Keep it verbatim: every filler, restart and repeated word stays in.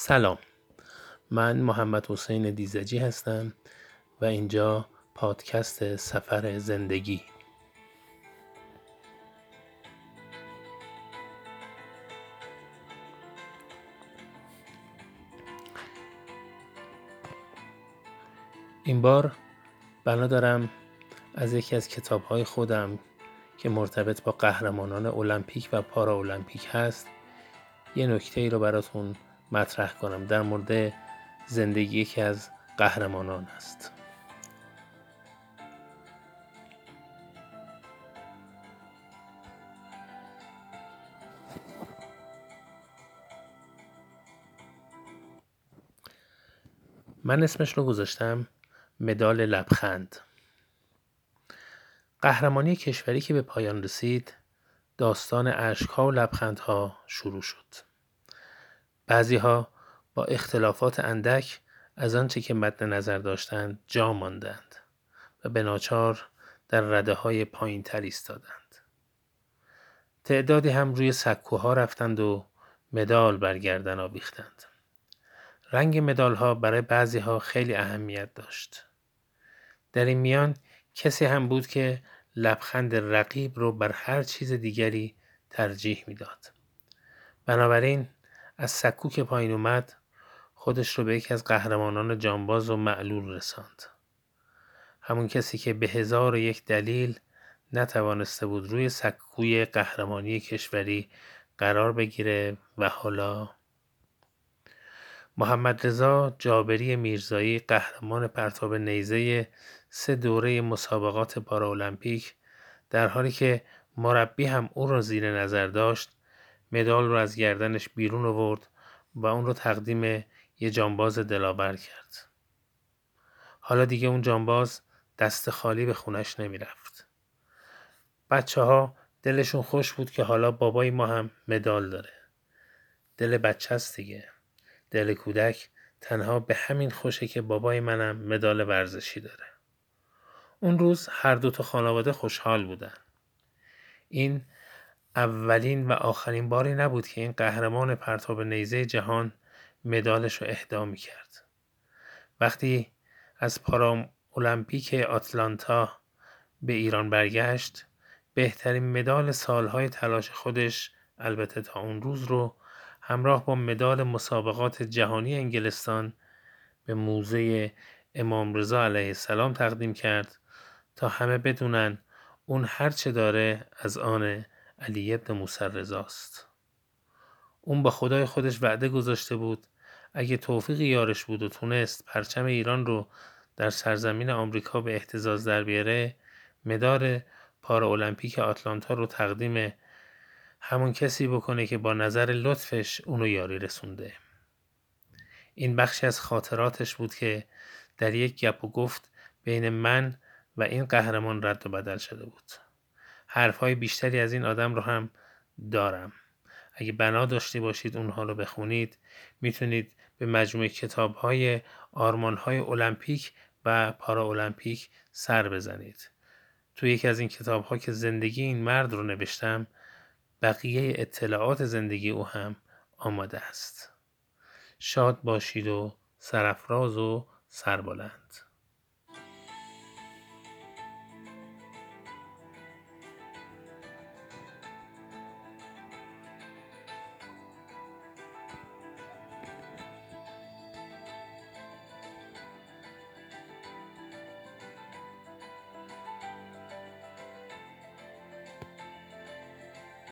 سلام، من محمد حسین دیزجی هستم و اینجا پادکست سفر زندگی. این بار بنا دارم از یکی از کتاب‌های خودم که مرتبط با قهرمانان المپیک و پارا المپیک هست یه نکته‌ای رو براتون مطرح کنم در مورد زندگی یکی از قهرمانان هست. من اسمش رو گذاشتم مدال لبخند. قهرمانی کشوری که به پایان رسید، داستان اشک‌ها و لبخندها شروع شد. بعضی‌ها با اختلافات اندک از آنچه که مد نظر داشتند جا ماندند و به ناچار در رده‌های پایین‌تر ایستادند. تعدادی هم روی سکوها رفتند و مدال بر گردن آویختند. رنگ مدال‌ها برای بعضی‌ها خیلی اهمیت داشت. در این میان کسی هم بود که لبخند رقیب رو بر هر چیز دیگری ترجیح میداد. بنابراین از سکو که پایین اومد، خودش رو به یکی از قهرمانان جانباز و معلول رساند. همون کسی که به هزار و یک دلیل نتوانسته بود روی سکوی قهرمانی کشوری قرار بگیره و حالا محمد رضا جابری میرزایی، قهرمان پرتاب نیزه سه دوره مسابقات پاراالمپیک، در حالی که مربی هم او را زیر نظر داشت، مدال رو از گردنش بیرون آورد و اون رو تقدیم یه جانباز دلاور کرد. حالا دیگه اون جانباز دست خالی به خونش نمی رفت. بچه ها دلشون خوش بود که حالا بابای ما هم مدال داره. دل بچه هست دیگه. دل کودک تنها به همین خوشه که بابای منم مدال ورزشی داره. اون روز هر دو تا خانواده خوشحال بودن. این اولین و آخرین باری نبود که این قهرمان پرتاب نیزه جهان مدالش رو اهدا می‌کرد. وقتی از پارا المپیک آتلانتا به ایران برگشت، بهترین مدال سالهای تلاش خودش، البته تا اون روز، رو همراه با مدال مسابقات جهانی انگلستان به موزه امام رضا علیه السلام تقدیم کرد تا همه بدونن اون هر چه داره از آن علی ابن موسی رضاست. اون با خدای خودش وعده گذاشته بود اگه توفیق یارش بود و تونست پرچم ایران رو در سرزمین آمریکا به اهتزاز در بیاره، مدال پارا المپیک آتلانتا رو تقدیم همون کسی بکنه که با نظر لطفش اونو یاری رسونده. این بخشی از خاطراتش بود که در یک گپ و گفت بین من و این قهرمان رد و بدل شده بود. حرفهای بیشتری از این آدم رو هم دارم. اگه بنا داشتی باشید اونها رو بخونید، میتونید به مجموعه کتاب‌های آرمان‌های المپیک و پارا المپیک سر بزنید. تو یکی از این کتاب‌ها که زندگی این مرد رو نوشتم، بقیه اطلاعات زندگی او هم آماده است. شاد باشید و سرفراز و سربلند.